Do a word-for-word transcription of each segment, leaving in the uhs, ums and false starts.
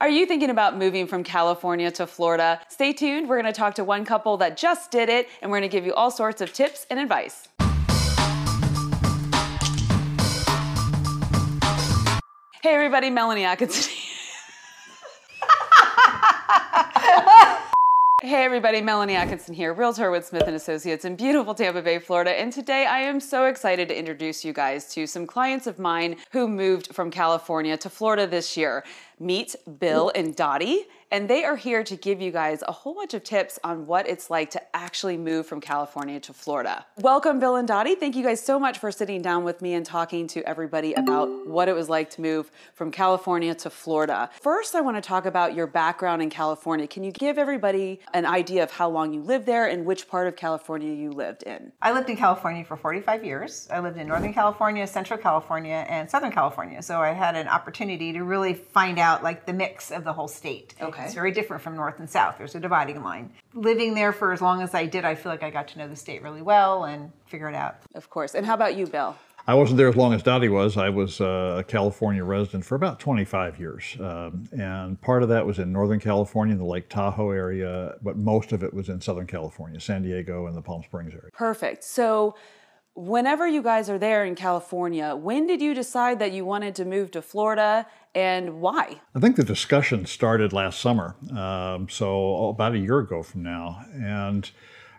Are you thinking about moving from California to Florida? Stay tuned. We're going to talk to one couple that just did it, and we're going to give you all sorts of tips and advice. Hey everybody, Melanie Atkinson here. Hey everybody, Melanie Atkinson here, Realtor with Smith and Associates in beautiful Tampa Bay, Florida. And today I am so excited to introduce you guys to some clients of mine who moved from California to Florida this year. Meet Bill and Dottie, and they are here to give you guys a whole bunch of tips on what it's like to actually move from California to Florida. Welcome, Bill and Dottie. Thank you guys so much for sitting down with me and talking to everybody about what it was like to move from California to Florida. First, I want to talk about your background in California. Can you give everybody an idea of how long you lived there and which part of California you lived in? I lived in California for forty-five years. I lived in Northern California, Central California, and Southern California. So I had an opportunity to really find out Out, like the mix of the whole state. Okay. It's very different from north and south. There's a dividing line. Living there for as long as I did, I feel like I got to know the state really well and figure it out. Of course. And how about you, Bill? I wasn't there as long as Dottie was. I was a California resident for about twenty-five years. Um, and part of that was in Northern California, in the Lake Tahoe area, but most of it was in Southern California, San Diego and the Palm Springs area. Perfect. So whenever you guys are there in California, when did you decide that you wanted to move to Florida and why? I think the discussion started last summer, um, so about a year ago from now. And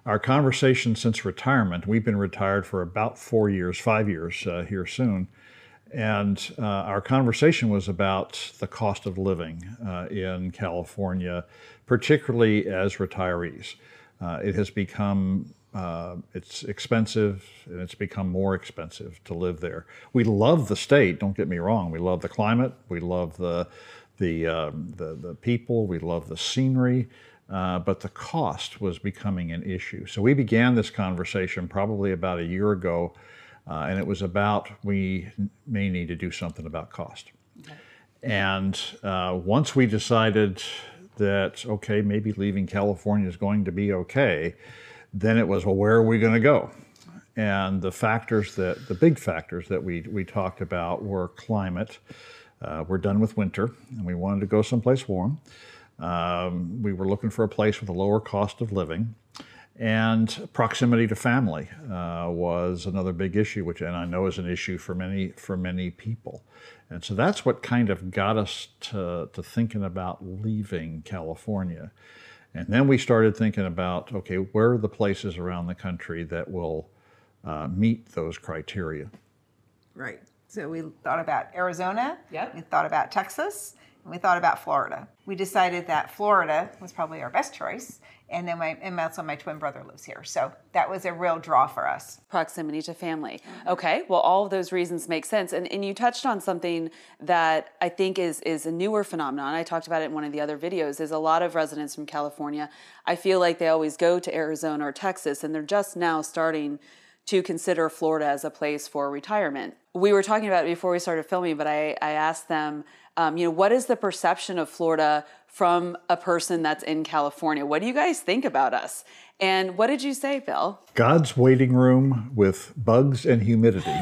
our conversation since retirement, we've been retired for about four years, five years uh, here soon. And uh, our conversation was about the cost of living uh, in California, particularly as retirees. Uh, it has become Uh, it's expensive, and it's become more expensive to live there. We love the state, don't get me wrong. We love the climate, we love the, the, um, the, the people, we love the scenery, uh, but the cost was becoming an issue. So we began this conversation probably about a year ago, uh, and it was about we may need to do something about cost. Okay. And uh, once we decided that, okay, maybe leaving California is going to be okay, then it was, well, where are we going to go? And the factors that, the big factors that we, we talked about were climate. Uh, we're done with winter, and we wanted to go someplace warm. Um, we were looking for a place with a lower cost of living. And proximity to family uh, was another big issue, which and I know is an issue for many, for many people. And so that's what kind of got us to, to thinking about leaving California. And then we started thinking about, okay, where are the places around the country that will uh, meet those criteria? Right. So we thought about Arizona, yep. We thought about Texas, and we thought about Florida. We decided that Florida was probably our best choice. And then my, and also my twin brother lives here. So that was a real draw for us. Proximity to family. Mm-hmm. Okay, well, all of those reasons make sense. And, and you touched on something that I think is, is a newer phenomenon. I talked about it in one of the other videos, is a lot of residents from California, I feel like they always go to Arizona or Texas, and they're just now starting to consider Florida as a place for retirement. We were talking about it before we started filming, but I, I asked them, um, you know, what is the perception of Florida from a person that's in California? What do you guys think about us? And what did you say, Bill? God's waiting room with bugs and humidity.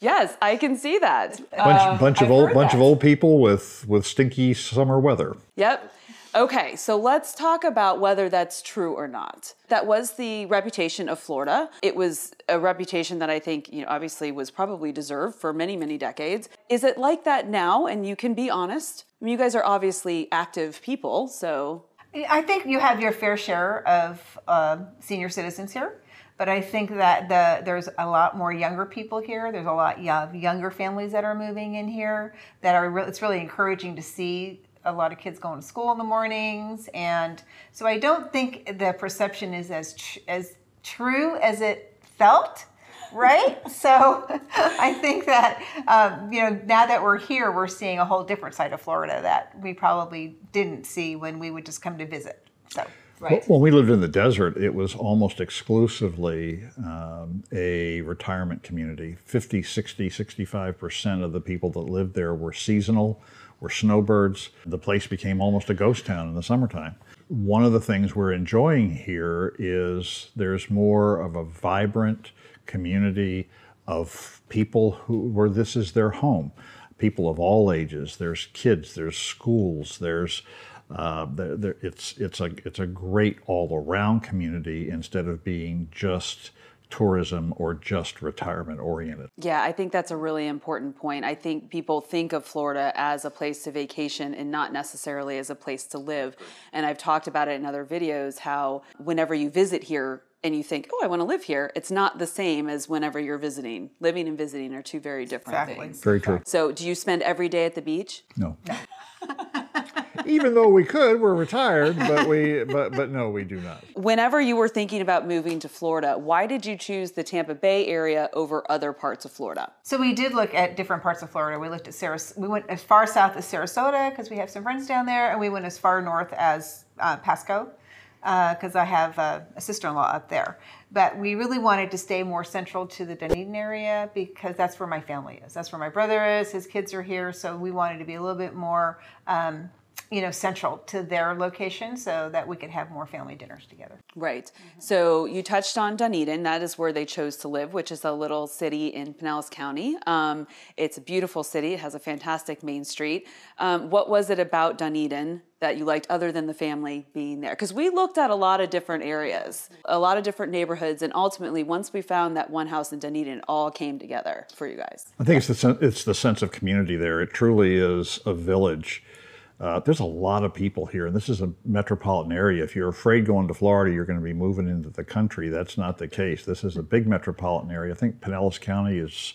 Yes, I can see that. Bunch, um, bunch of old, bunch that. of old people with with stinky summer weather. Yep. Okay, so let's talk about whether that's true or not. That was the reputation of Florida. It was a reputation that I think, you know, obviously was probably deserved for many, many decades. Is it like that now? And you can be honest. I mean, you guys are obviously active people, so. I think you have your fair share of uh, senior citizens here. But I think that the, there's a lot more younger people here. There's a lot of younger families that are moving in here that are re- it's really encouraging to see. A lot of kids going to school in the mornings, and so I don't think the perception is as tr as true as it felt, right? So I think that um, you know, now that we're here, we're seeing a whole different side of Florida that we probably didn't see when we would just come to visit. So right. When we lived in the desert, it was almost exclusively um, a retirement community. fifty, sixty, sixty-five percent of the people that lived there were seasonal. We're snowbirds. The place became almost a ghost town in the summertime. One of the things we're enjoying here is there's more of a vibrant community of people who, where this is their home. people of all ages. There's kids, there's schools, there's uh, there, there, it's it's a it's a great all-around community instead of being just tourism or just retirement oriented. Yeah, I think that's a really important point. I think people think of Florida as a place to vacation and not necessarily as a place to live. And I've talked about it in other videos how whenever you visit here and you think, oh, I want to live here, it's not the same as whenever you're visiting. Living and visiting are two very different exactly. things. Very true. So do you spend every day at the beach? No. No. Even though we could, we're retired, but we, but but no, we do not. Whenever you were thinking about moving to Florida, why did you choose the Tampa Bay area over other parts of Florida? So we did look at different parts of Florida. We looked at Saras. We went as far south as Sarasota because we have some friends down there, and we went as far north as uh, Pasco because uh, I have a, a sister-in-law up there. But we really wanted to stay more central to the Dunedin area because that's where my family is. That's where my brother is. His kids are here, so we wanted to be a little bit more. Um, you know, central to their location so that we could have more family dinners together. Right. Mm-hmm. So you touched on Dunedin. That is where they chose to live, which is a little city in Pinellas County. Um, it's a beautiful city. It has a fantastic main street. Um, what was it about Dunedin that you liked other than the family being there? Because we looked at a lot of different areas, a lot of different neighborhoods, and ultimately once we found that one house in Dunedin, it all came together for you guys. I think it's the sen- it's the sense of community there. It truly is a village. Uh, there's a lot of people here, and this is a metropolitan area. If you're afraid going to Florida, you're going to be moving into the country. That's not the case. This is a big metropolitan area. I think Pinellas County is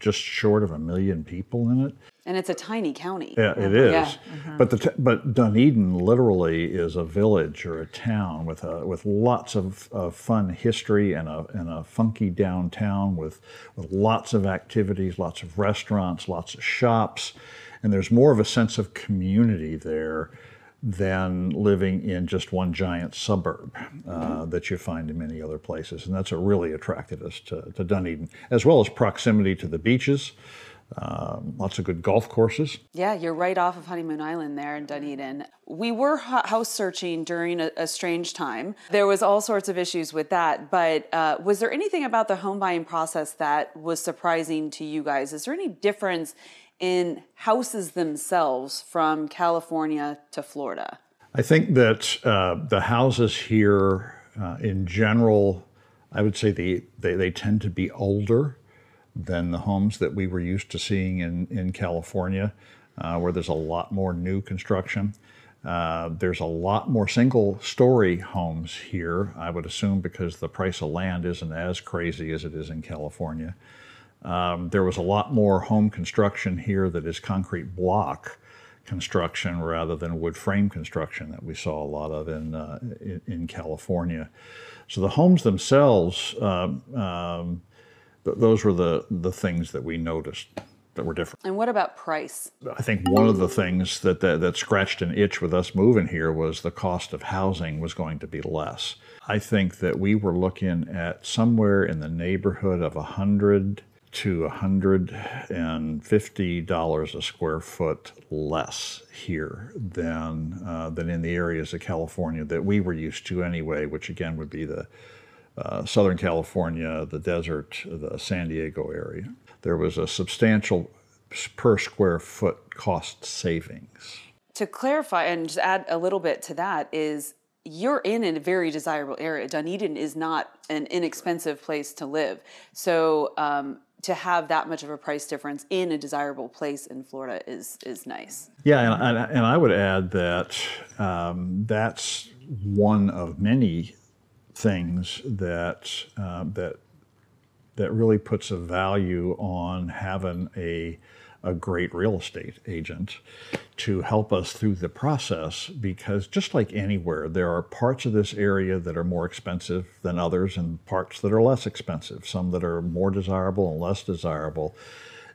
just short of a million people in it. And it's a tiny county. Yeah, it is. Yeah. Mm-hmm. But the t- but Dunedin literally is a village or a town with a with lots of, of fun history and a and a funky downtown with with lots of activities, lots of restaurants, lots of shops. And there's more of a sense of community there than living in just one giant suburb uh, that you find in many other places. And that's what really attracted us to, to Dunedin, as well as proximity to the beaches. Um, lots of good golf courses. Yeah, you're right off of Honeymoon Island there in Dunedin. We were house searching during a, a strange time. There was all sorts of issues with that, but uh, was there anything about the home buying process that was surprising to you guys? Is there any difference in houses themselves from California to Florida? I think that uh, the houses here uh, in general, I would say the, they, they tend to be older than the homes that we were used to seeing in, in California, uh, where there's a lot more new construction. Uh, there's a lot more single-story homes here, I would assume, because the price of land isn't as crazy as it is in California. Um, there was a lot more home construction here that is concrete block construction rather than wood frame construction that we saw a lot of in uh, in, in California. So the homes themselves, um, um, th- those were the, the things that we noticed that were different. And what about price? I think one of the things that, that, that scratched an itch with us moving here was the cost of housing was going to be less. I think that we were looking at somewhere in the neighborhood of one hundred dollars to one hundred fifty dollars a square foot less here than uh, than in the areas of California that we were used to anyway, which again would be the uh, Southern California, the desert, the San Diego area. There was a substantial per square foot cost savings. To clarify and just add a little bit to that is you're in a very desirable area. Dunedin is not an inexpensive place to live. So um, to have that much of a price difference in a desirable place in Florida is is nice. Yeah, and, and, and I would add that um, that's one of many things that uh, that that really puts a value on having a a great real estate agent to help us through the process, because just like anywhere, there are parts of this area that are more expensive than others and parts that are less expensive, some that are more desirable and less desirable.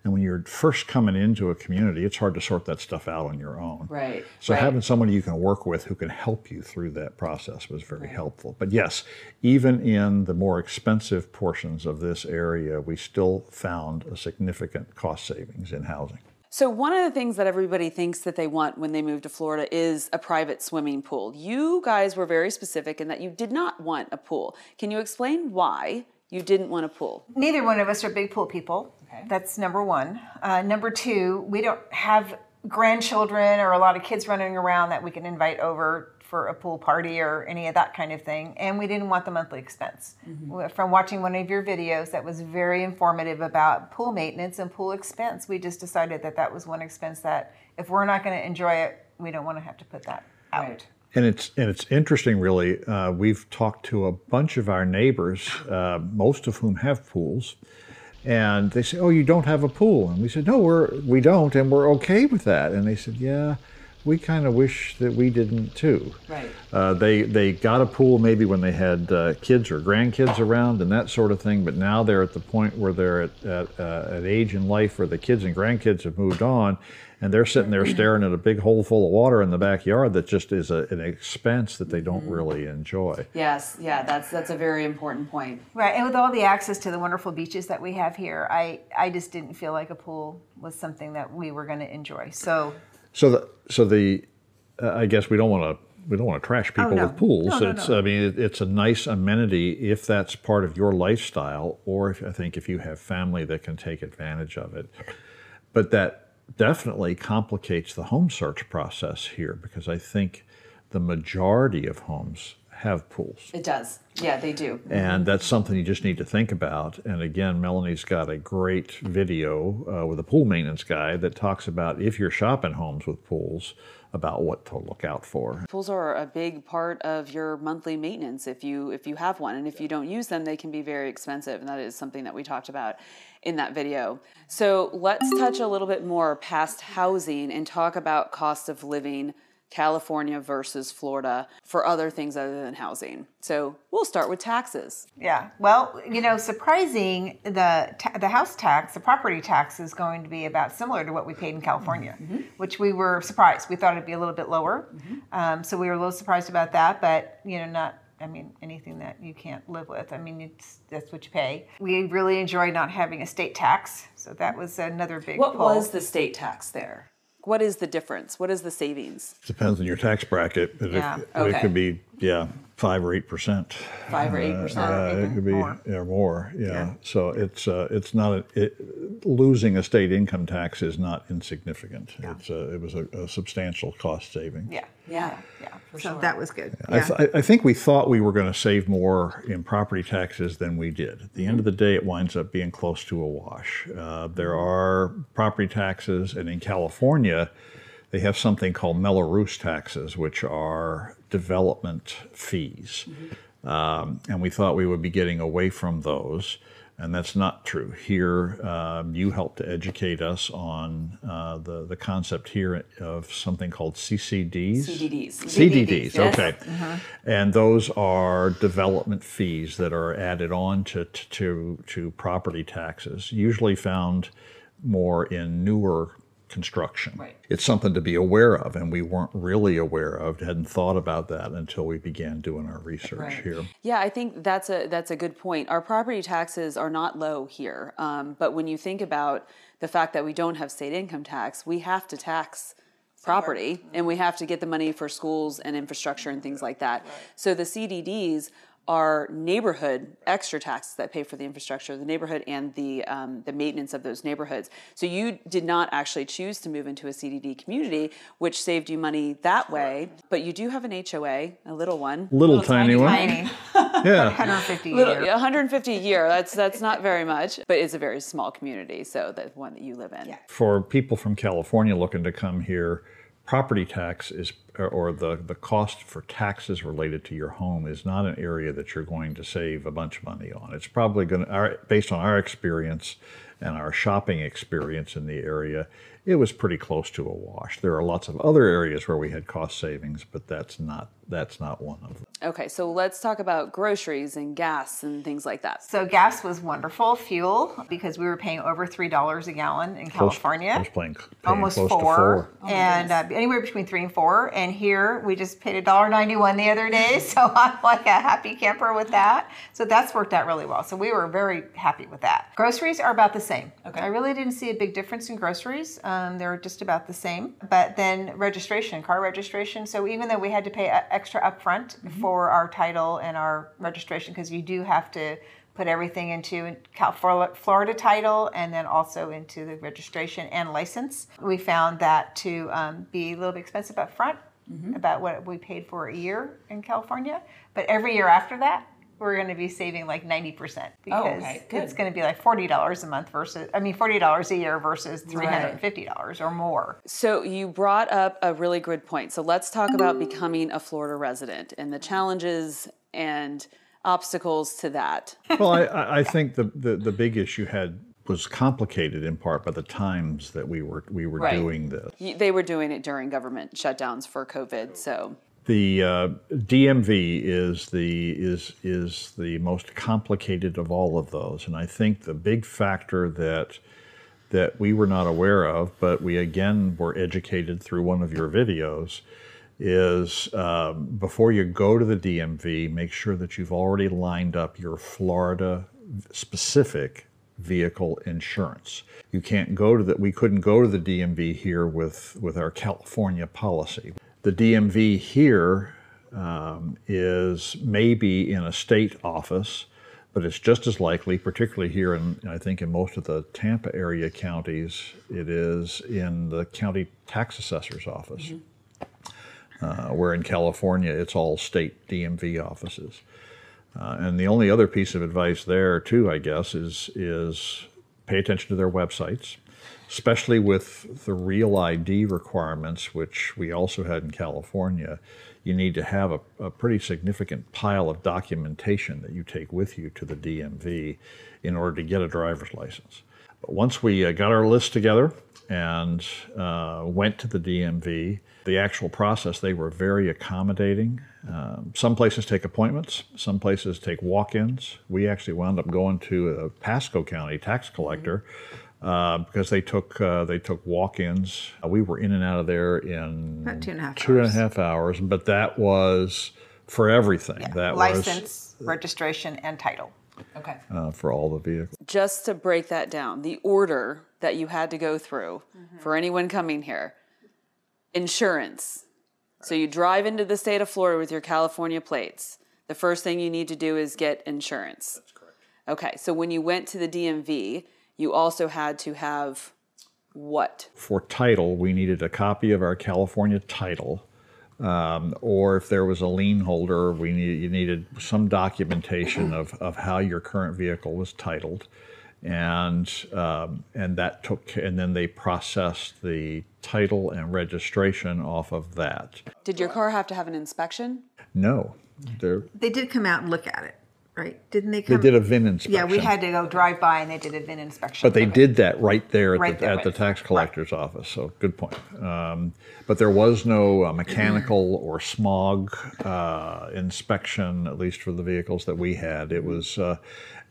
And when you're first coming into a community, it's hard to sort that stuff out on your own. Right. So right. having somebody you can work with who can help you through that process was very right. helpful. But yes, even in the more expensive portions of this area, we still found a significant cost savings in housing. So one of the things that everybody thinks that they want when they move to Florida is a private swimming pool. You guys were very specific in that you did not want a pool. Can you explain why you didn't want a pool? Neither one of us are big pool people. Okay. That's number one. Uh, number two, we don't have grandchildren or a lot of kids running around that we can invite over for a pool party or any of that kind of thing. And we didn't want the monthly expense. Mm-hmm. From watching one of your videos that was very informative about pool maintenance and pool expense, we just decided that that was one expense that if we're not going to enjoy it, we don't want to have to put that out. Right. And it's and it's interesting, really. Uh, we've talked to a bunch of our neighbors, uh, most of whom have pools, and they say, "Oh, you don't have a pool?" And we said, "No, we're we don't, and we're okay with that." And they said, "Yeah, we kind of wish that we didn't too." Right. Uh, they they got a pool maybe when they had uh, kids or grandkids around and that sort of thing, but now they're at the point where they're at at uh, an age in life where the kids and grandkids have moved on. And they're sitting there staring at a big hole full of water in the backyard that just is a, an expense that they don't really enjoy. Yes, yeah, that's that's a very important point. Right, and with all the access to the wonderful beaches that we have here, I, I just didn't feel like a pool was something that we were going to enjoy. So, so the so the uh, I guess we don't want to we don't want to trash people oh, no. with pools. No, no, it's no. I mean it, it's a nice amenity if that's part of your lifestyle, or if, I think if you have family that can take advantage of it, but that definitely complicates the home search process here, because I think the majority of homes have pools. It does. Yeah, they do. And that's something you just need to think about. And again, Melanie's got a great video uh, with a pool maintenance guy that talks about, if you're shopping homes with pools, about what to look out for. Pools are a big part of your monthly maintenance if you if you have one, and if you don't use them, they can be very expensive, and that is something that we talked about in that video. So let's touch a little bit more past housing and talk about cost of living, California versus Florida, for other things other than housing. So we'll start with taxes. Yeah, well, you know, surprising, the ta the house tax, the property tax is going to be about similar to what we paid in California, mm-hmm. which we were surprised. We thought it'd be a little bit lower. Mm-hmm. um, so we were a little surprised about that, but you know, not, I mean, anything that you can't live with. I mean, it's, that's what you pay. We really enjoy not having a state tax, so that was another big What pull. was the state tax there? What is the difference? What is the savings? Depends on your tax bracket. But yeah. It, okay. it could be, yeah, five or eight percent. Five or eight percent. Uh, uh, it could be more. Yeah, more, yeah. yeah. So it's uh, it's not a, it, losing a state income tax is not insignificant. Yeah. It's a, it was a, a substantial cost saving. Yeah, yeah, yeah. For so sure. that was good. Yeah. Yeah. I, th I think we thought we were going to save more in property taxes than we did. At the end of the day, it winds up being close to a wash. Uh, there are property taxes, and in California, they have something called Mello-Roos taxes, which are development fees. Mm-hmm. um, and we thought we would be getting away from those, and that's not true. Here, um, you helped to educate us on uh, the, the concept here of something called C D Ds. C D Ds. C D Ds, C D Ds, yes. Okay. Mm-hmm. And those are development fees that are added on to, to, to property taxes, usually found more in newer construction. Right. It's something to be aware of, and we weren't really aware of, hadn't thought about that until we began doing our research right. here. Yeah, I think that's a that's a good point. Our property taxes are not low here, um, but when you think about the fact that we don't have state income tax, we have to tax property, mm-hmm. and we have to get the money for schools and infrastructure and things like that. Right. So the C D Ds are neighborhood extra taxes that pay for the infrastructure of the neighborhood and the um, the maintenance of those neighborhoods. So you did not actually choose to move into a C D D community, which saved you money that way. But you do have an H O A, a little one, little, little tiny, tiny one, tiny. yeah, one hundred fifty a year. one hundred fifty a year. That's that's not very much, but it's a very small community. So the one that you live in. Yeah. For people from California looking to come here, property tax is, or the, the cost for taxes related to your home is not an area that you're going to save a bunch of money on. It's probably going to, our, based on our experience and our shopping experience in the area, it was pretty close to a wash. There are lots of other areas where we had cost savings, but that's not that's not one of them. Okay, so let's talk about groceries and gas and things like that. So gas was wonderful, fuel, because we were paying over three dollars a gallon in California. I was paying, paying almost close four, to four. Oh, and uh, anywhere between three and four. And here we just paid a dollar ninety-one the other day, so I'm like a happy camper with that. So that's worked out really well. So we were very happy with that. Groceries are about the same. Okay. I really didn't see a big difference in groceries. Um, they're just about the same. But then registration, car registration. So even though we had to pay extra upfront mm-hmm. for our title and our registration, because you do have to put everything into Cal Florida title and then also into the registration and license. We found that to um, be a little bit expensive up front, mm-hmm. about what we paid for a year in California. But every year after that, we're going to be saving like ninety percent because oh, okay. it's going to be like forty dollars a month versus, I mean, forty dollars a year versus three hundred fifty dollars right. or more. So you brought up a really good point. So let's talk about becoming a Florida resident and the challenges and obstacles to that. Well, I, I think the, the, the big issue had was complicated in part by the times that we were, we were right. doing this. They were doing it during government shutdowns for COVID, so... The uh, D M V is the is is the most complicated of all of those, and I think the big factor that that we were not aware of, but we again were educated through one of your videos, is uh, before you go to the D M V, make sure that you've already lined up your Florida specific vehicle insurance. You can't go to that. We couldn't go to the D M V here with with our California policy. The D M V here um, is maybe in a state office, but it's just as likely, particularly here in, I think in most of the Tampa area counties, it is in the county tax assessor's office, mm-hmm. uh, where in California it's all state D M V offices. Uh, and the only other piece of advice there too, I guess, is, is pay attention to their websites. Especially with the real I D requirements, which we also had in California, you need to have a, a pretty significant pile of documentation that you take with you to the D M V in order to get a driver's license. But once we uh, got our list together and uh, went to the D M V, the actual process, they were very accommodating. Um, some places take appointments, some places take walk-ins. We actually wound up going to a Pasco County tax collector. Mm-hmm. Uh, because they took uh, they took walk-ins. Uh, we were in and out of there in About two and a half two hours. and a half hours. But that was for everything. Yeah. That license, was, registration, and title. Okay. Uh, for all the vehicles. Just to break that down, the order that you had to go through mm-hmm. for anyone coming here: insurance. Right. So you drive into the state of Florida with your California plates. The first thing you need to do is get insurance. That's correct. Okay. So when you went to the D M V. You also had to have what? For title, we needed a copy of our California title, um, or if there was a lien holder, we need, you needed some documentation of, of how your current vehicle was titled, and um, and that took, and then they processed the title and registration off of that. Did your car have to have an inspection? No. They're... They did come out and look at it. Right? Didn't they come? They did a V I N inspection. Yeah, we had to go drive by and they did a V I N inspection. But they okay. did that right there at, right the, there, at right. the tax collector's right. office, so good point. Um, but there was no uh, mechanical or smog uh, inspection, at least for the vehicles that we had. It was, uh,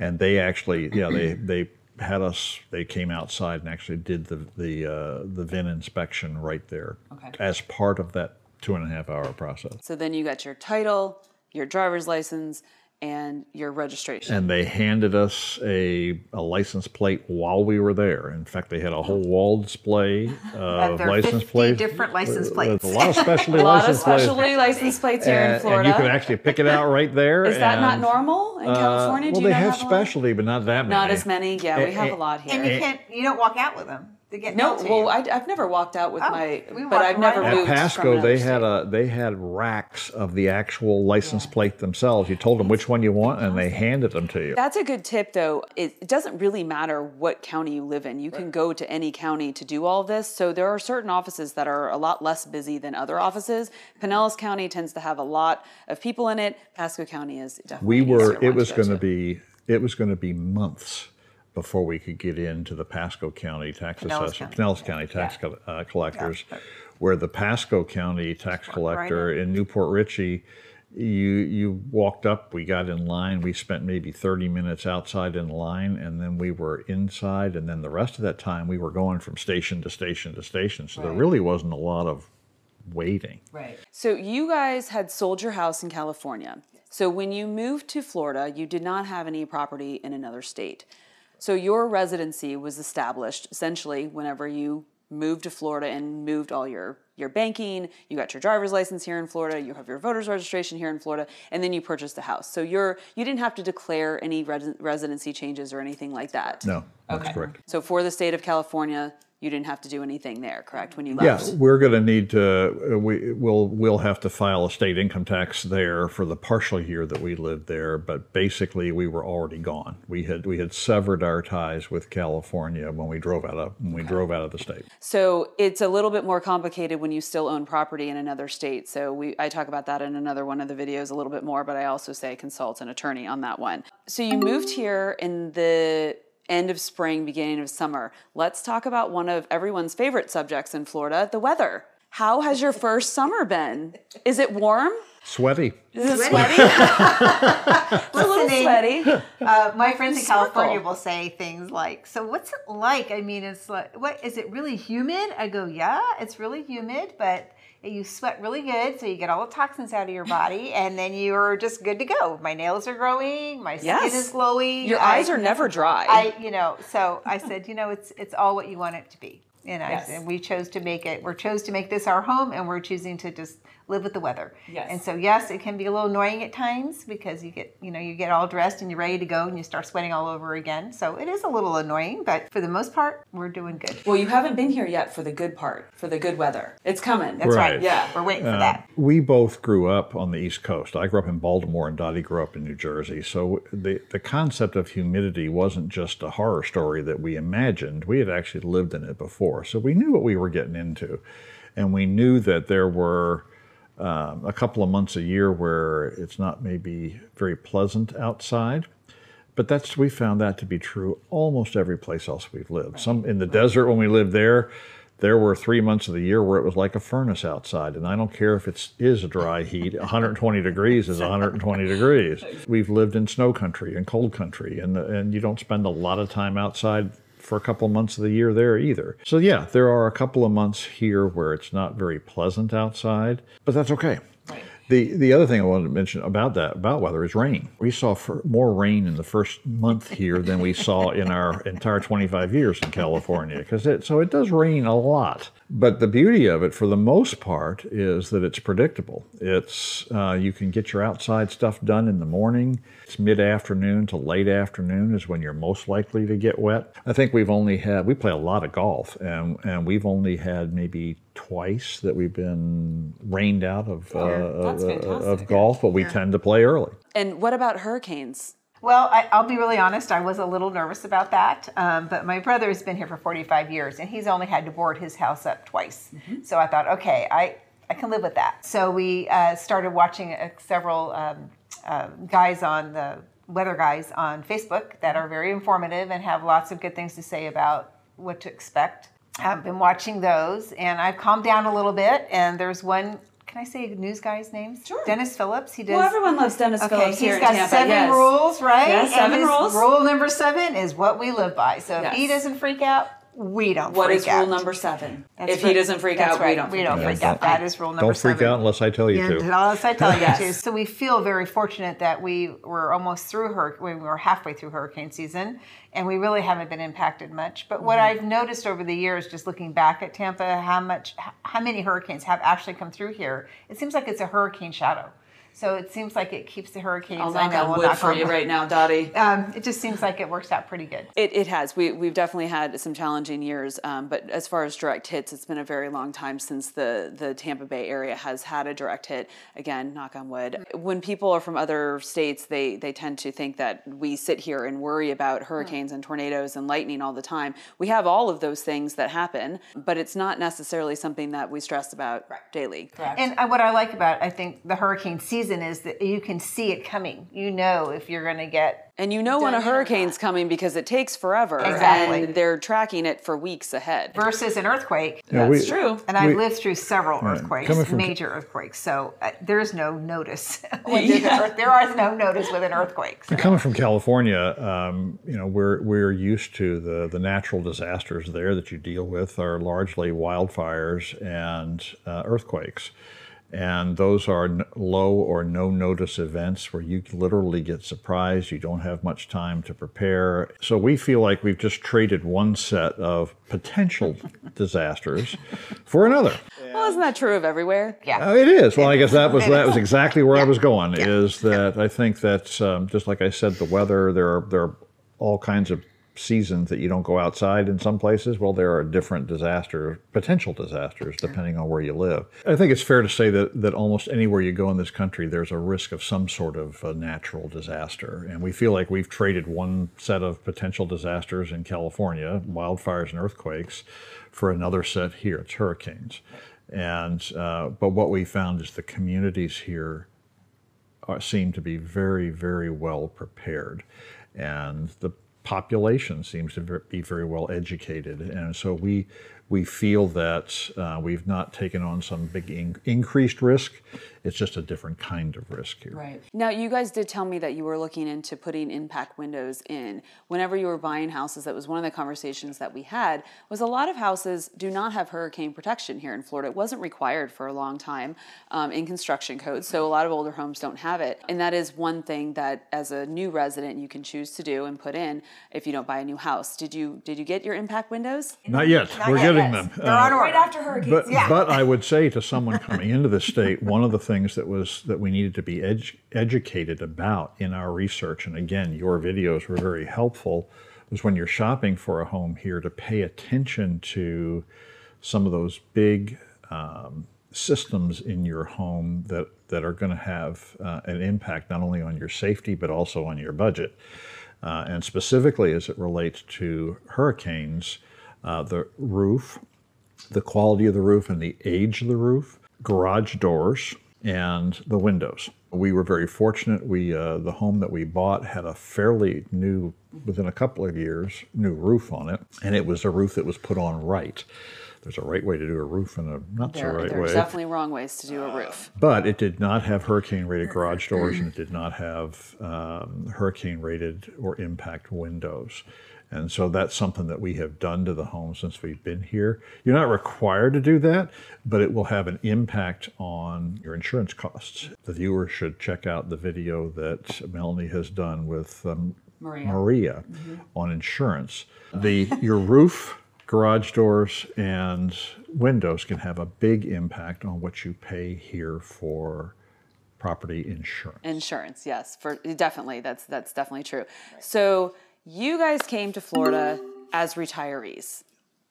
and they actually, yeah, they, they had us, they came outside and actually did the, the, uh, the V I N inspection right there okay. as part of that two and a half hour process. So then you got your title, your driver's license, and your registration. And they handed us a, a license plate while we were there. In fact, they had a whole wall display of license plates. Different license plates. There's a lot of specialty license plates. A lot of specialty license plates here and, in Florida. And you can actually pick it out right there. Is that and, not normal in California? Uh, well, Do you they not have, have specialty, but not that many. Not as many. Yeah, and, we have and, a lot here. And you can't. You don't walk out with them. No, well, I, I've never walked out with oh, my, but I've never right. moved. At Pasco, they had a they had racks of the actual license yeah. plate themselves. You told them which one you want, and they handed them to you. That's a good tip, though. It doesn't really matter what county you live in. You right. can go to any county to do all this. So there are certain offices that are a lot less busy than other offices. Pinellas County tends to have a lot of people in it. Pasco County is definitely. We were. It was going to be. It was going to be months before we could get into the Pasco County tax assessor, Pinellas County tax yeah. co uh, collectors, yeah. where the Pasco County tax collector right. in Newport Richey, you you walked up, we got in line, we spent maybe thirty minutes outside in line, and then we were inside, and then the rest of that time we were going from station to station to station, so right. there really wasn't a lot of waiting. Right. So you guys had sold your house in California. So when you moved to Florida, you did not have any property in another state. So your residency was established, essentially, whenever you moved to Florida and moved all your, your banking, you got your driver's license here in Florida, you have your voter's registration here in Florida, and then you purchased a house. So you're, you didn't have to declare any res- residency changes or anything like that. No, that's okay. Correct. So for the state of California, you didn't have to do anything there, correct, when you left? Yes, we're going to need to, we, we'll, we'll have to file a state income tax there for the partial year that we lived there, but basically we were already gone. We had we had severed our ties with California when we drove out of, when we okay. drove out of the state. So it's a little bit more complicated when you still own property in another state. So we I talk about that in another one of the videos a little bit more, but I also say consult an attorney on that one. So you moved here in the end of spring, beginning of summer. Let's talk about one of everyone's favorite subjects in Florida, the weather. How has your first summer been? Is it warm? Sweaty. Is it sweaty? It's a little sweaty. Uh, my friends in Circle. California will say things like, so what's it like? I mean, it's like, what, is it really humid? I go, yeah, it's really humid, but you sweat really good, so you get all the toxins out of your body, and then you're just good to go. My nails are growing, my skin yes. is glowing. Your I, eyes are never dry. I, you know, so I said, you know, it's it's all what you want it to be. And I yes. and we chose to make it. We chose to make this our home, and we're choosing to just live with the weather. Yes. And so, yes, it can be a little annoying at times because you get, you know, you get all dressed and you're ready to go, and you start sweating all over again. So it is a little annoying, but for the most part, we're doing good. Well, you haven't been here yet for the good part, for the good weather. It's coming. That's right. right. Yeah, we're waiting uh, for that. We both grew up on the East Coast. I grew up in Baltimore, and Dottie grew up in New Jersey. So the the concept of humidity wasn't just a horror story that we imagined. We had actually lived in it before. So we knew what we were getting into, and we knew that there were um, a couple of months a year where it's not maybe very pleasant outside, but that's we found that to be true almost every place else we've lived. Right. Some in the right. desert when we lived there, there were three months of the year where it was like a furnace outside, and I don't care if it is a dry heat, one hundred twenty degrees is one hundred twenty degrees. We've lived in snow country and cold country, and, and you don't spend a lot of time outside for a couple of months of the year there either. So yeah, there are a couple of months here where it's not very pleasant outside, but that's okay. Right. The the other thing I wanted to mention about that, about weather, is rain. We saw for more rain in the first month here than we saw in our entire twenty-five years in California. Because it, so it does rain a lot. But the beauty of it, for the most part, is that it's predictable. It's uh, you can get your outside stuff done in the morning. It's mid-afternoon to late afternoon is when you're most likely to get wet. I think we've only had, we play a lot of golf, and, and we've only had maybe twice that we've been rained out of, uh, of, of golf, but we yeah. tend to play early. And what about hurricanes? Well, I, I'll be really honest. I was a little nervous about that, um, but my brother has been here for forty-five years, and he's only had to board his house up twice. Mm-hmm. So I thought, okay, I, I can live with that. So we uh, started watching uh, several um, uh, guys on the weather guys on Facebook that are very informative and have lots of good things to say about what to expect. I've been watching those, and I've calmed down a little bit, and there's one, can I say news guy's name? Sure. Dennis Phillips. He does. Well, everyone loves Dennis okay, Phillips here in Tampa. He's got seven yes. rules, right? Yes, seven and rules. Rule number seven is what we live by. So yes. if he doesn't freak out, we don't what freak out. What is rule number seven? That's if right. he doesn't freak That's out, right. we don't freak, we don't freak out. out. That is rule number don't seven. Don't freak out unless I tell you yeah, to. Unless I tell yes. you to. So we feel very fortunate that we were almost through, hur- we were halfway through hurricane season, and we really haven't been impacted much. But what mm-hmm. I've noticed over the years, just looking back at Tampa, how much, how many hurricanes have actually come through here, it seems like it's a hurricane shadow. So it seems like it keeps the hurricanes. I'll knock on wood for you right now, Dottie. Um, it just seems like it works out pretty good. It, it has. We, we've definitely had some challenging years, um, but as far as direct hits, it's been a very long time since the, the Tampa Bay area has had a direct hit. Again, knock on wood. When people are from other states, they, they tend to think that we sit here and worry about hurricanes mm-hmm. and tornadoes and lightning all the time. We have all of those things that happen, but it's not necessarily something that we stress about right. daily. Correct. And what I like about, I think, the hurricane season is that you can see it coming. You know if you're going to get... And you know when a hurricane's coming because it takes forever. Exactly. And they're tracking it for weeks ahead. Versus an earthquake. Yeah, That's we, true. And I've we, lived through several right. earthquates, major earthquates. So uh, there's no notice. when there's yeah. an earth, there is no notice with an earthquake. So. Coming from California, um, you know, we're we're used to the, the natural disasters there that you deal with are largely wildfires and uh, earthquakes. And those are low or no notice events where you literally get surprised. You don't have much time to prepare. So we feel like we've just traded one set of potential disasters for another. Well, isn't that true of everywhere? Yeah, uh, it is. Well, I guess that was that was exactly where yeah. I was going. Yeah. Is that yeah. I think that's um, just like I said, the weather. There are there are all kinds of seasons that you don't go outside in some places. Well, there are different disaster, potential disasters, depending on where you live. I think it's fair to say that, that almost anywhere you go in this country, there's a risk of some sort of a natural disaster. And we feel like we've traded one set of potential disasters in California, wildfires and earthquakes, for another set here. It's hurricanes. And, uh, but what we found is the communities here are, seem to be very, very well prepared. And the population seems to be very well educated, and so we we feel that uh, we've not taken on some big in increased risk. It's just a different kind of risk here. Right. Now, you guys did tell me that you were looking into putting impact windows in. Whenever you were buying houses, that was one of the conversations that we had, was a lot of houses do not have hurricane protection here in Florida. It wasn't required for a long time um, in construction codes, so a lot of older homes don't have it. And that is one thing that, as a new resident, you can choose to do and put in if you don't buy a new house. Did you did you get your impact windows? Not yet. Not we're yet. getting yes. them. They're uh, on right after hurricanes. But, yeah. but I would say to someone coming into the state, one of the things Things that was that we needed to be edu educated about in our research, and again, your videos were very helpful, was when you're shopping for a home here to pay attention to some of those big um, systems in your home that that are going to have uh, an impact not only on your safety but also on your budget, uh, and specifically as it relates to hurricanes, uh, the roof, the quality of the roof, and the age of the roof, garage doors, and the windows. We were very fortunate. We uh, the home that we bought had a fairly new, within a couple of years, new roof on it, and it was a roof that was put on right. There's a right way to do a roof and a not so right way. There's definitely wrong ways to do a roof. But it did not have hurricane-rated garage doors, and it did not have um, hurricane-rated or impact windows. And so that's something that we have done to the home since we've been here. You're not required to do that, but it will have an impact on your insurance costs. The viewer should check out the video that Melanie has done with um, Maria, Maria mm-hmm. on insurance. The, your roof, garage doors, and windows can have a big impact on what you pay here for property insurance. Insurance, yes, for definitely. That's, that's definitely true. Right. So you guys came to Florida as retirees.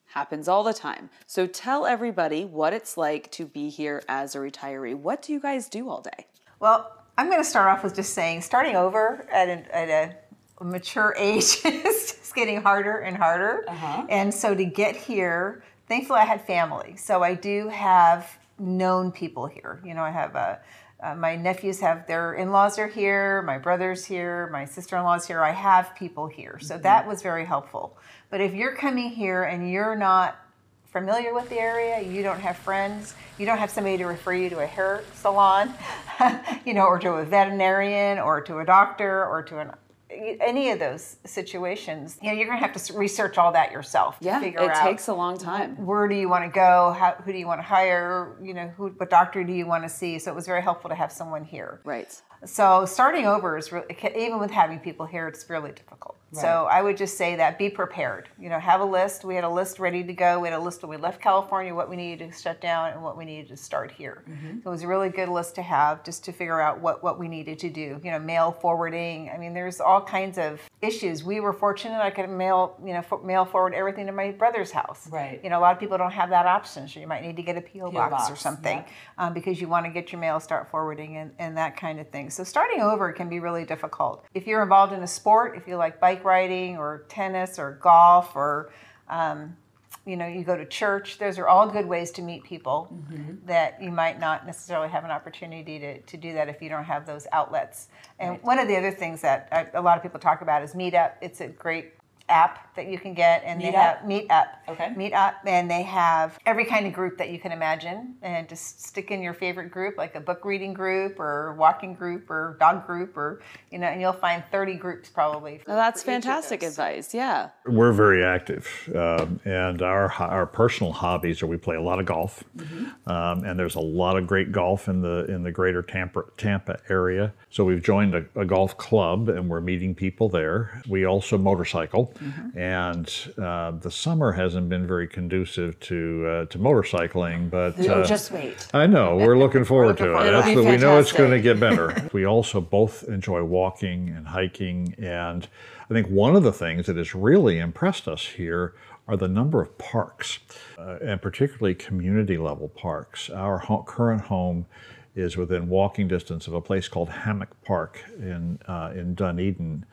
Happens all the time. So tell everybody what it's like to be here as a retiree. What do you guys do all day? Well, I'm going to start off with just saying starting over at a, at a mature age is getting harder and harder. Uh-huh. And so to get here, thankfully I had family. So I do have known people here. You know, I have a Uh, my nephews have their in-laws are here, my brother's here, my sister-in-law's here. I have people here. So mm-hmm. that was very helpful. But if you're coming here and you're not familiar with the area, you don't have friends, you don't have somebody to refer you to a hair salon, you know, or to a veterinarian or to a doctor or to an any of those situations, you know, you're going to have to research all that yourself. Yeah, to figure it out. It takes a long time. Where do you want to go? How, who do you want to hire? You know, who, what doctor do you want to see? So it was very helpful to have someone here. Right. So starting over is really, even with having people here, it's really difficult. Right. So I would just say that be prepared. You know, have a list. We had a list ready to go. We had a list when we left California, what we needed to shut down and what we needed to start here. Mm-hmm. So it was a really good list to have just to figure out what, what we needed to do. You know, mail forwarding. I mean, there's all kinds of issues. We were fortunate. I could mail, you know, for, mail forward everything to my brother's house. Right. You know, a lot of people don't have that option. So you might need to get a P O box, box or something, yeah. um, because you want to get your mail, start forwarding and, and that kind of thing. So starting over can be really difficult. If you're involved in a sport, if you like bike riding or tennis or golf or, um, you know, you go to church, those are all good ways to meet people mm-hmm. that you might not necessarily have an opportunity to, to do that if you don't have those outlets. And right. one of the other things that I, a lot of people talk about is Meetup. It's a great app that you can get, and they have Meetup. Okay. Meetup, and they have every kind of group that you can imagine, and just stick in your favorite group, like a book reading group or walking group or dog group, or you know, and you'll find thirty groups probably. Well, that's fantastic advice. Yeah. We're very active, um, and our our personal hobbies are we play a lot of golf, mm-hmm. um, and there's a lot of great golf in the in the greater Tampa Tampa area. So we've joined a, a golf club, and we're meeting people there. We also motorcycle, mm-hmm. and uh, the summer hasn't been very conducive to uh, to motorcycling. But uh, just wait. I know we're looking forward to it. That's what we know. It's going to get better. We also both enjoy walking and hiking, and I think one of the things that has really impressed us here are the number of parks, uh, and particularly community level parks. Our ho- current home is within walking distance of a place called Hammock Park in uh, in Dunedin,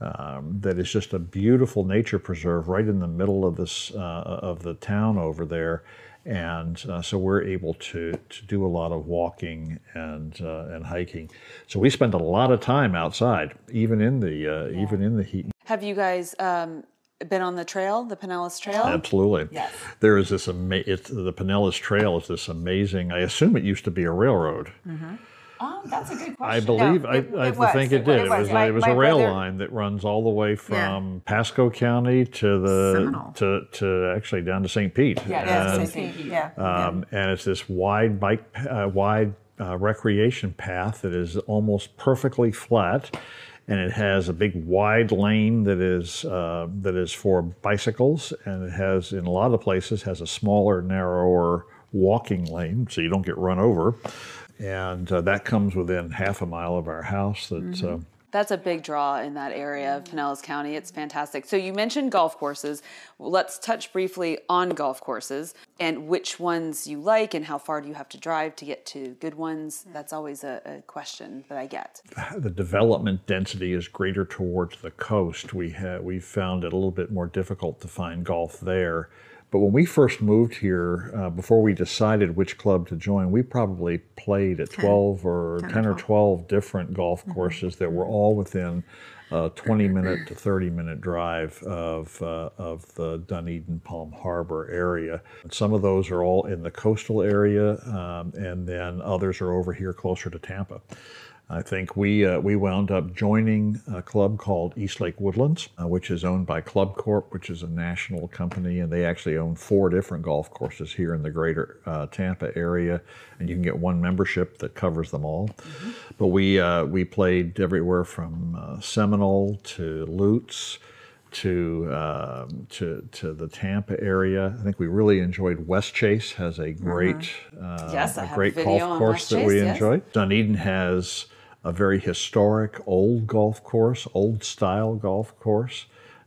um, that is just a beautiful nature preserve right in the middle of this uh, of the town over there, and uh, so we're able to to do a lot of walking and uh, and hiking. So we spend a lot of time outside, even in the uh, yeah. even in the heat. Have you guys Um... been on the trail, the Pinellas Trail? Absolutely. Yes. There is this ama- it's, the Pinellas Trail is this amazing, I assume it used to be a railroad. Mm-hmm. Oh, that's a good question. I believe, no, I, it, I, it I think it did. It was, it was, my, it was a rail brother, line that runs all the way from yeah. Pasco County to the, Seminole. to, to actually down to Saint Pete. Yeah, and, Saint Pete, yeah. Um, yeah. And it's this wide bike, uh, wide uh, recreation path that is almost perfectly flat. And it has a big wide lane that is uh, that is for bicycles, and it has, in a lot of places, has a smaller, narrower walking lane, so you don't get run over. And uh, that comes within half a mile of our house. That mm-hmm. uh, that's a big draw in that area of Pinellas County. It's fantastic. So you mentioned golf courses. Let's touch briefly on golf courses and which ones you like and how far do you have to drive to get to good ones. That's always a, a question that I get. The development density is greater towards the coast. We ha- we found it a little bit more difficult to find golf there. But when we first moved here, uh, before we decided which club to join, we probably played at twelve or ten or twelve different golf mm-hmm. courses that were all within a twenty-minute to thirty-minute drive of uh, of the Dunedin Palm Harbor area. And some of those are all in the coastal area, um, and then others are over here closer to Tampa. I think we uh, we wound up joining a club called East Lake Woodlands, uh, which is owned by Club Corp, which is a national company, and they actually own four different golf courses here in the greater uh, Tampa area, and you can get one membership that covers them all. Mm-hmm. But we uh, we played everywhere from uh, Seminole to Lutz to uh, to to the Tampa area. I think we really enjoyed West Chase. Has a great mm-hmm. uh, yes, a great a golf course that Chase, we yes. enjoy. Dunedin has a very historic old golf course, old style golf course,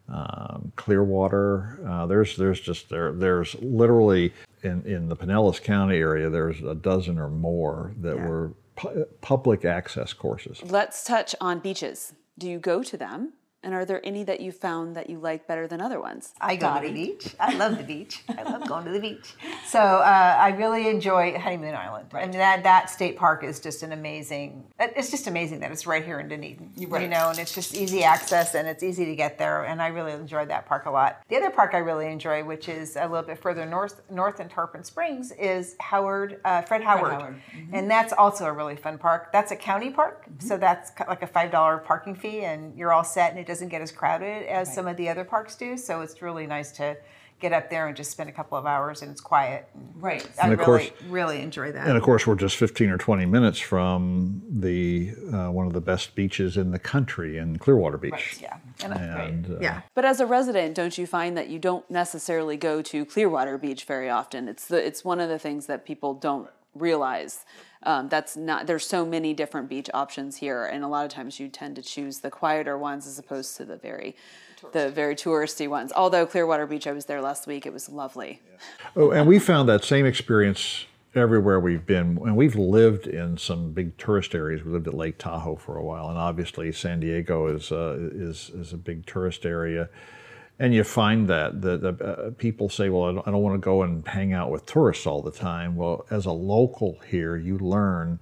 um, Clearwater. Uh, there's there's just there there's literally in, in the Pinellas County area there's a dozen or more that yeah. were pu- public access courses. Let's touch on beaches. Do you go to them? And are there any that you found that you like better than other ones? I go Dottie. to the beach. I love the beach. I love going to the beach. So uh, I really enjoy Honeymoon Island. Right. I mean, that, that state park is just an amazing, it's just amazing that it's right here in Dunedin. Right. You know, and it's just easy access and it's easy to get there. And I really enjoy that park a lot. The other park I really enjoy, which is a little bit further north north in Tarpon Springs, is Howard, uh, Fred Howard. Fred Howard. Mm-hmm. And that's also a really fun park. That's a county park. Mm-hmm. So that's like a five dollars parking fee and you're all set, and it doesn't get as crowded as right. some of the other parks do, so it's really nice to get up there and just spend a couple of hours, and it's quiet. And right. And I of really, course, really enjoy that. And of course, we're just fifteen or twenty minutes from the uh, one of the best beaches in the country, in Clearwater Beach. Right. Yeah. And, and, right. uh, yeah. But as a resident, don't you find that you don't necessarily go to Clearwater Beach very often? It's the it's one of the things that people don't realize. Um, that's not, there's so many different beach options here, and a lot of times you tend to choose the quieter ones as opposed to the very, touristy. the very touristy ones. Although Clearwater Beach, I was there last week; it was lovely. Yeah. Oh, and we found that same experience everywhere we've been, and we've lived in some big tourist areas. We lived at Lake Tahoe for a while, and obviously San Diego is uh, is is a big tourist area. And you find that the, the uh, people say, well, I don't, I don't want to go and hang out with tourists all the time. Well, as a local here, you learn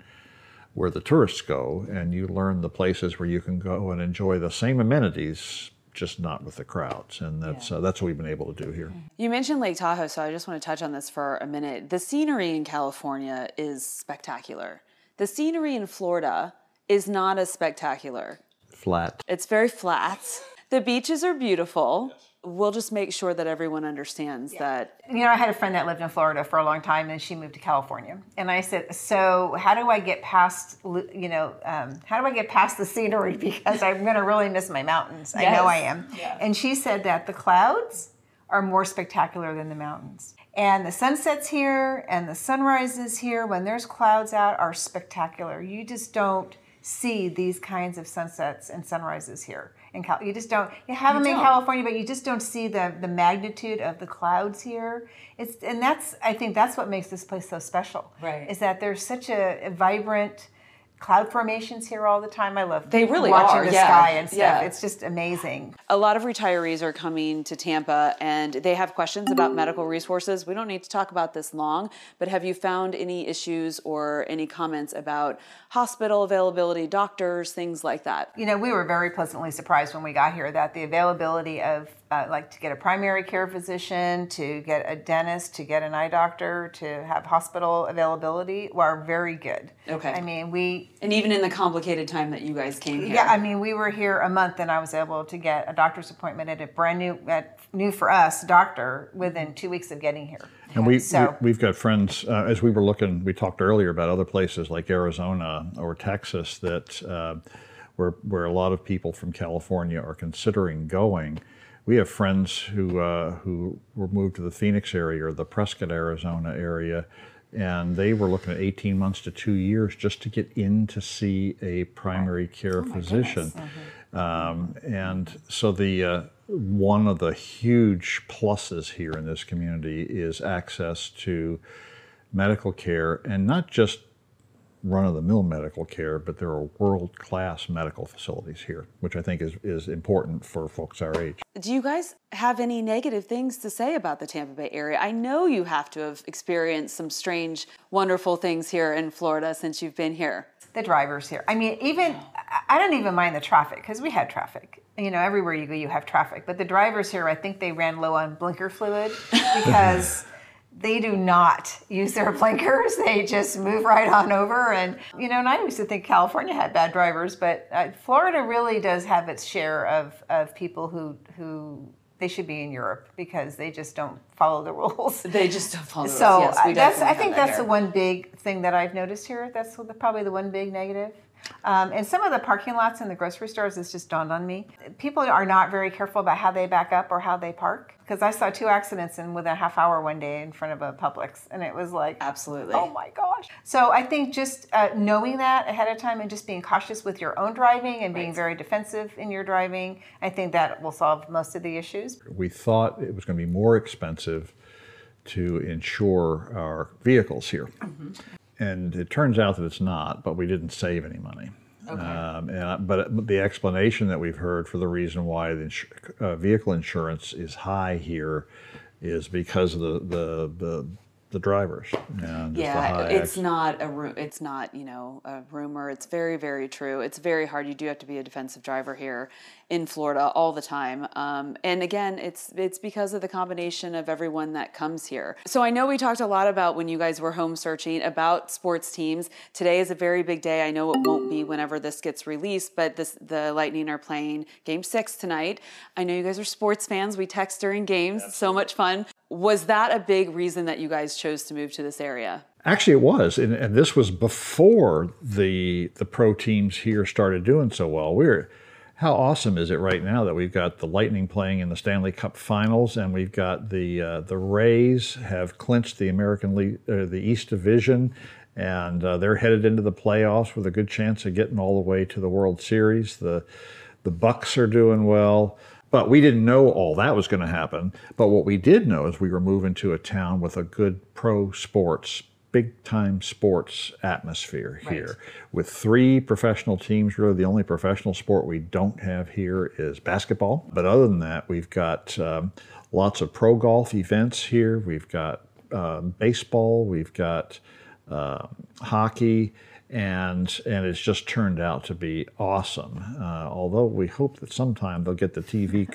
where the tourists go, and you learn the places where you can go and enjoy the same amenities just not with the crowds. And that's yeah. uh, that's what we've been able to do here. You mentioned Lake Tahoe, so I just want to touch on this for a minute. The scenery in California is spectacular. The scenery in Florida is not as spectacular. Flat. It's very flat. The beaches are beautiful. Yes. We'll just make sure that everyone understands yeah. that. You know, I had a friend that lived in Florida for a long time, and she moved to California. And I said, so how do I get past, you know, um, how do I get past the scenery? Because I'm going to really miss my mountains. Yes. I know I am. Yeah. And she said that the clouds are more spectacular than the mountains. And the sunsets here and the sunrises here, when there's clouds out, are spectacular. You just don't see these kinds of sunsets and sunrises here. In Cal- you just don't, you have you them in don't. California, but you just don't see the, the magnitude of the clouds here. It's, and that's, I think that's what makes this place so special. Right. Is that there's such a, a vibrant cloud formations here all the time. I love they really watching are. the yeah. sky and stuff. Yeah. It's just amazing. A lot of retirees are coming to Tampa and they have questions about medical resources. We don't need to talk about this long, but have you found any issues or any comments about hospital availability, doctors, things like that? You know, we were very pleasantly surprised when we got here that the availability of uh, like to get a primary care physician, to get a dentist, to get an eye doctor, to have hospital availability are very good. Okay. I mean, we And even in the complicated time that you guys came here. Yeah, I mean, we were here a month and I was able to get a doctor's appointment at a brand new, at, new for us, doctor within two weeks of getting here. And we, so. we, we've got friends, uh, as we were looking, we talked earlier about other places like Arizona or Texas that uh, where, where a lot of people from California are considering going. We have friends who, uh, who were moved to the Phoenix area or the Prescott, Arizona area, and they were looking at eighteen months to two years just to get in to see a primary care oh physician. Mm-hmm. um, and so the uh, one of the huge pluses here in this community is access to medical care, and not just run-of-the-mill medical care, but there are world-class medical facilities here, which I think is, is important for folks our age. Do you guys have any negative things to say about the Tampa Bay area? I know you have to have experienced some strange, wonderful things here in Florida since you've been here. The drivers here. I mean, even, I don't even mind the traffic, because we had traffic. You know, everywhere you go, you have traffic. But the drivers here, I think they ran low on blinker fluid because... They do not use their blinkers. They just move right on over. And, you know, and I used to think California had bad drivers, but uh, Florida really does have its share of, of people who, who they should be in Europe because they just don't follow the rules. They just don't follow the rules. So yes, we that's, I think that's that the one big thing that I've noticed here. That's probably the one big negative. Um, and some of the parking lots in the grocery stores, it's just dawned on me. People are not very careful about how they back up or how they park. Because I saw two accidents in within a half hour one day in front of a Publix. And it was like, absolutely, oh my gosh. So I think just uh, knowing that ahead of time and just being cautious with your own driving and right. being very defensive in your driving, I think that will solve most of the issues. We thought it was going to be more expensive to insure our vehicles here. Mm-hmm. And it turns out that it's not, but we didn't save any money. Okay. Um, and, but the explanation that we've heard for the reason why the insu- uh, vehicle insurance is high here is because of the the, the, the drivers. And yeah, the it's accident. not a ru- it's not you know a rumor. It's very very true. It's very hard. You do have to be a defensive driver here in Florida all the time. Um, and again, it's it's because of the combination of everyone that comes here. So I know we talked a lot about when you guys were home searching about sports teams. Today is a very big day. I know it won't be whenever this gets released, but this, the Lightning are playing game six tonight. I know you guys are sports fans. We text during games. Absolutely. So much fun. Was that a big reason that you guys chose to move to this area? Actually, it was, and, and this was before the the pro teams here started doing so well. We were... How awesome is it right now that we've got the Lightning playing in the Stanley Cup Finals, and we've got the uh, the Rays have clinched the American League, uh, the East Division, and uh, they're headed into the playoffs with a good chance of getting all the way to the World Series. The the Bucks are doing well, but we didn't know all that was going to happen. But what we did know is we were moving to a town with a good pro sports. Big time sports atmosphere here, right. with three professional teams. Really, the only professional sport we don't have here is basketball. But other than that, we've got um, lots of pro golf events here. We've got um, baseball. We've got uh, hockey, and and it's just turned out to be awesome. Uh, although we hope that sometime they'll get the T V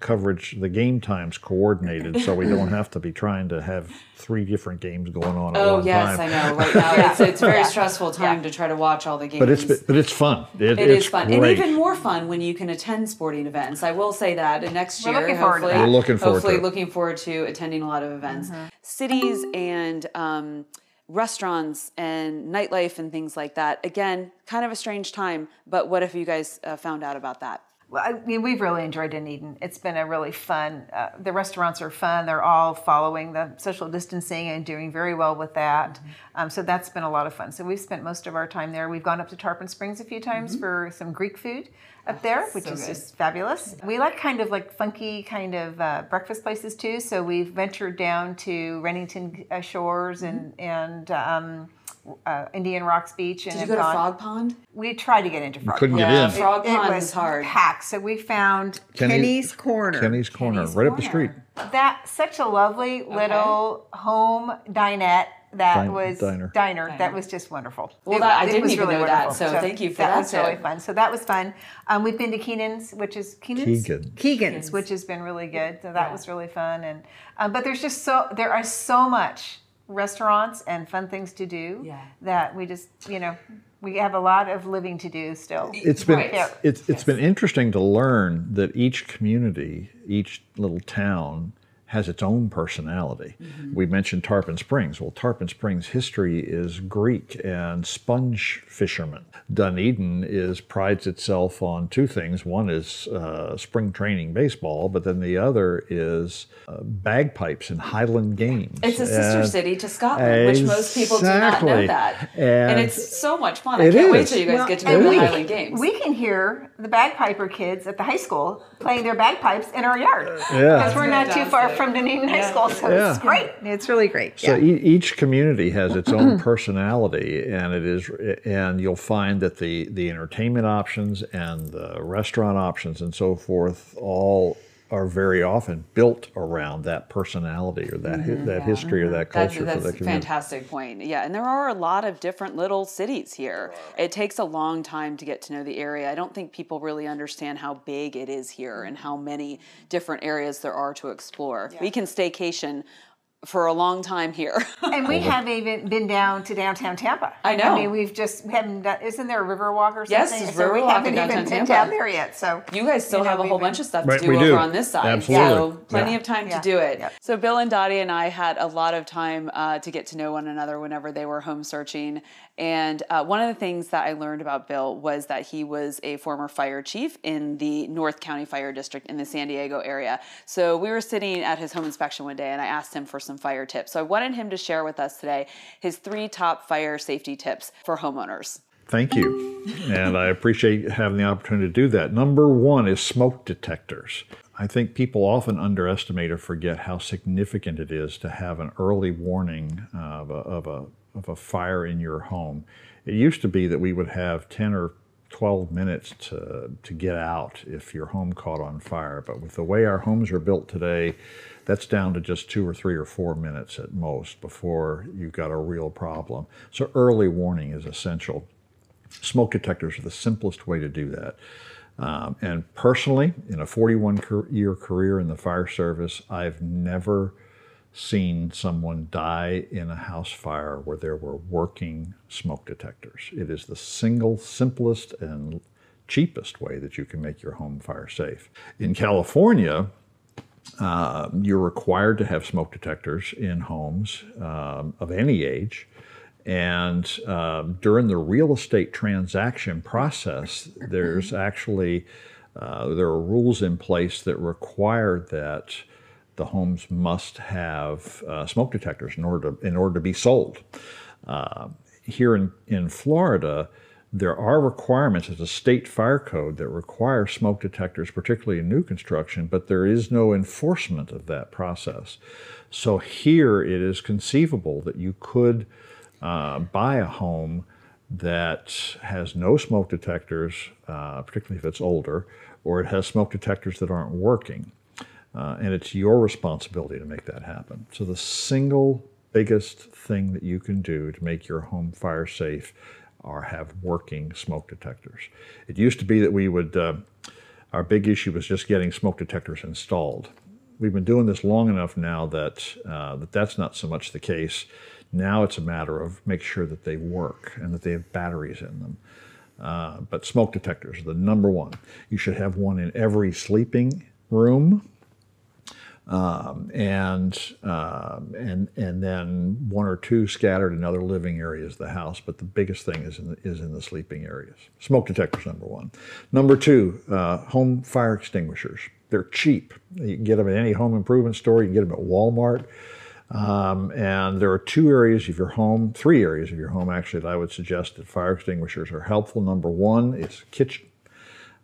coverage, the game times coordinated, so we don't have to be trying to have three different games going on at oh, one yes, time. Oh, yes, I know. Right now, yeah. it's, it's a very yeah. stressful time yeah. to try to watch all the games. But it's, but it's fun. It, it it's is fun. Great. And even more fun when you can attend sporting events. I will say that. And next We're year, looking hopefully, forward to that. We're looking forward hopefully to looking forward to attending a lot of events. Mm-hmm. Cities and... Um, restaurants and nightlife and things like that. Again, kind of a strange time, but what if you guys uh, found out about that? Well, I mean, we've really enjoyed Dunedin. It's been a really fun, uh, the restaurants are fun. They're all following the social distancing and doing very well with that. Mm-hmm. Um, so that's been a lot of fun. So we've spent most of our time there. We've gone up to Tarpon Springs a few times mm-hmm. for some Greek food up there, which so is good. Just fabulous. We like kind of like funky kind of uh, breakfast places too. So we've ventured down to Rennington uh, Shores and, mm-hmm. and um, Uh, Indian Rocks Beach. And did you go to Frog Pond? We tried to get into Frog Pond. Couldn't get in. Frog Pond was hard. Packed. So we found Kenny, Kenny's Corner. Kenny's Corner, Kenny's right Corner. Up the street. That such a lovely little okay. home dinette. That Dine, was diner. diner. diner. That was just wonderful. Well, it, that, I didn't even really know wonderful. that. So, so thank you for that. That was tip. really fun. So that was fun. Um, we've been to Keegan's, which is Keegan's? Keegan's, Keegan's, which has been really good. So that yeah. was really fun. And um, but there's just so there are so much. restaurants and fun things to do yeah. that we just, you know, we have a lot of living to do still. It's been right. yeah. it's it's yes. been interesting to learn that each community, each little town has its own personality. Mm-hmm. We mentioned Tarpon Springs. Well, Tarpon Springs' history is Greek and sponge fishermen. Dunedin is prides itself on two things. One is uh, spring training baseball, but then the other is uh, bagpipes and Highland games. It's a sister and, city to Scotland, exactly. which most people do not know that. And, and it's so much fun. I can't is. wait till you guys well, get to the Highland games. We can hear the bagpiper kids at the high school playing their bagpipes in our yard because yeah. we're not fantastic. too far from from Dunedin High yeah. School, so yeah. it's great. It's really great. So yeah. e- each community has its own personality, and it is, and you'll find that the the entertainment options and the restaurant options and so forth all are very often built around that personality or that mm-hmm. hi- that yeah. history mm-hmm. or that culture. That's, that's for the community. Fantastic point. Yeah, and there are a lot of different little cities here. It takes a long time to get to know the area. I don't think people really understand how big it is here and how many different areas there are to explore. Yeah. We can staycation for a long time here. And we haven't even been down to downtown Tampa. I know. I mean, we've just, we haven't done, isn't there a river walk or something? Yes, there's so river walk in downtown Tampa. We haven't even been down there yet, so. You guys still you know, have a whole been, bunch of stuff to right, do over do. on this side. Absolutely. So plenty yeah. of time yeah. to do it. Yeah. So Bill and Dottie and I had a lot of time uh, to get to know one another whenever they were home searching. And uh, one of the things that I learned about Bill was that he was a former fire chief in the North County Fire District in the San Diego area. So we were sitting at his home inspection one day and I asked him for some fire tips. So I wanted him to share with us today his three top fire safety tips for homeowners. Thank you. And I appreciate having the opportunity to do that. Number one is smoke detectors. I think people often underestimate or forget how significant it is to have an early warning of a, of a of a fire in your home. It used to be that we would have ten or twelve minutes to, to get out if your home caught on fire. But with the way our homes are built today, that's down to just two or three or four minutes at most before you've got a real problem. So early warning is essential. Smoke detectors are the simplest way to do that. Um, and personally, in a forty-one year career in the fire service, I've never seen someone die in a house fire where there were working smoke detectors. It is the single simplest and cheapest way that you can make your home fire safe. In California, uh, you're required to have smoke detectors in homes um, of any age. And um, during the real estate transaction process, there's actually, uh, there are rules in place that require that the homes must have uh, smoke detectors in order to, in order to be sold. Uh, here in, in Florida, there are requirements as a state fire code that require smoke detectors, particularly in new construction, but there is no enforcement of that process. So here it is conceivable that you could uh, buy a home that has no smoke detectors, uh, particularly if it's older, or it has smoke detectors that aren't working. Uh, and it's your responsibility to make that happen. So the single biggest thing that you can do to make your home fire safe are have working smoke detectors. It used to be that we would, uh, our big issue was just getting smoke detectors installed. We've been doing this long enough now that, uh, that that's not so much the case. Now it's a matter of make sure that they work and that they have batteries in them. Uh, but smoke detectors are the number one. You should have one in every sleeping room, um, and, um, and, and then one or two scattered in other living areas of the house. But the biggest thing is in the, is in the sleeping areas. Smoke detectors, number one. Number two, uh, home fire extinguishers. They're cheap. You can get them at any home improvement store. You can get them at Walmart. Um, and there are two areas of your home, three areas of your home, actually, that I would suggest that fire extinguishers are helpful. Number one, it's kitchen.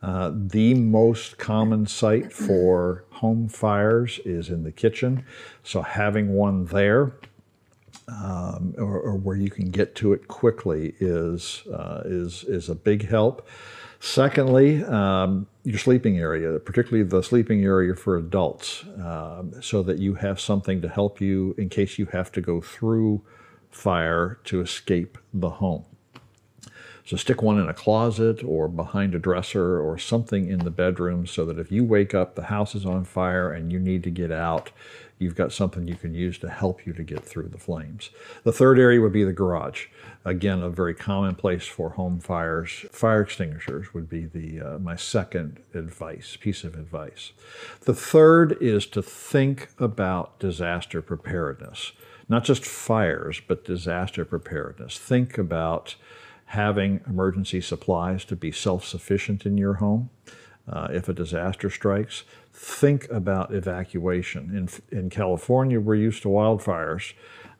Uh, the most common site for home fires is in the kitchen. So having one there, um, or, or where you can get to it quickly is, uh, is, is a big help. Secondly, um, your sleeping area, particularly the sleeping area for adults, um, so that you have something to help you in case you have to go through fire to escape the home. So stick one in a closet or behind a dresser or something in the bedroom so that if you wake up, the house is on fire and you need to get out, you've got something you can use to help you to get through the flames. The third area would be the garage. Again, a very common place for home fires. Fire extinguishers would be the uh, my second advice, piece of advice. The third is to think about disaster preparedness. Not just fires, but disaster preparedness. Think about having emergency supplies to be self-sufficient in your home. Uh, if a disaster strikes, think about evacuation. In, in California, we're used to wildfires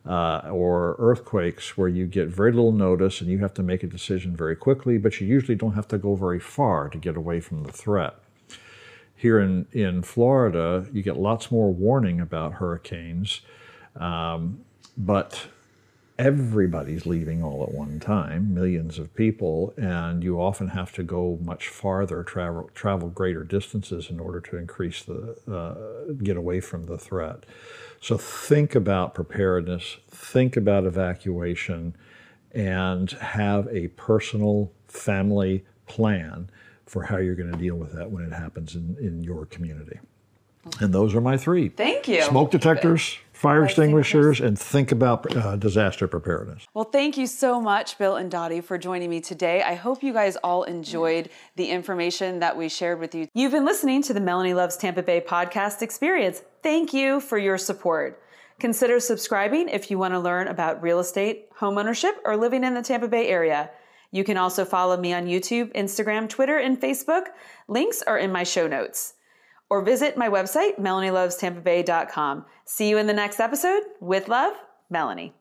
uh, or earthquakes where you get very little notice and you have to make a decision very quickly, but you usually don't have to go very far to get away from the threat. Here in, in Florida, you get lots more warning about hurricanes, um, but everybody's leaving all at one time, millions of people, and you often have to go much farther, travel travel greater distances in order to increase the, uh, get away from the threat. So think about preparedness, think about evacuation, and have a personal family plan for how you're going to deal with that when it happens in, in your community. And those are my three. Thank you. Smoke detectors, fire extinguishers, and think about uh, disaster preparedness. Well, thank you so much, Bill and Dottie, for joining me today. I hope you guys all enjoyed the information that we shared with you. You've been listening to the Melanie Loves Tampa Bay podcast experience. Thank you for your support. Consider subscribing if you want to learn about real estate, homeownership, or living in the Tampa Bay area. You can also follow me on YouTube, Instagram, Twitter, and Facebook. Links are in my show notes. Or visit my website, melanie loves tampa bay dot com. See you in the next episode. With love, Melanie.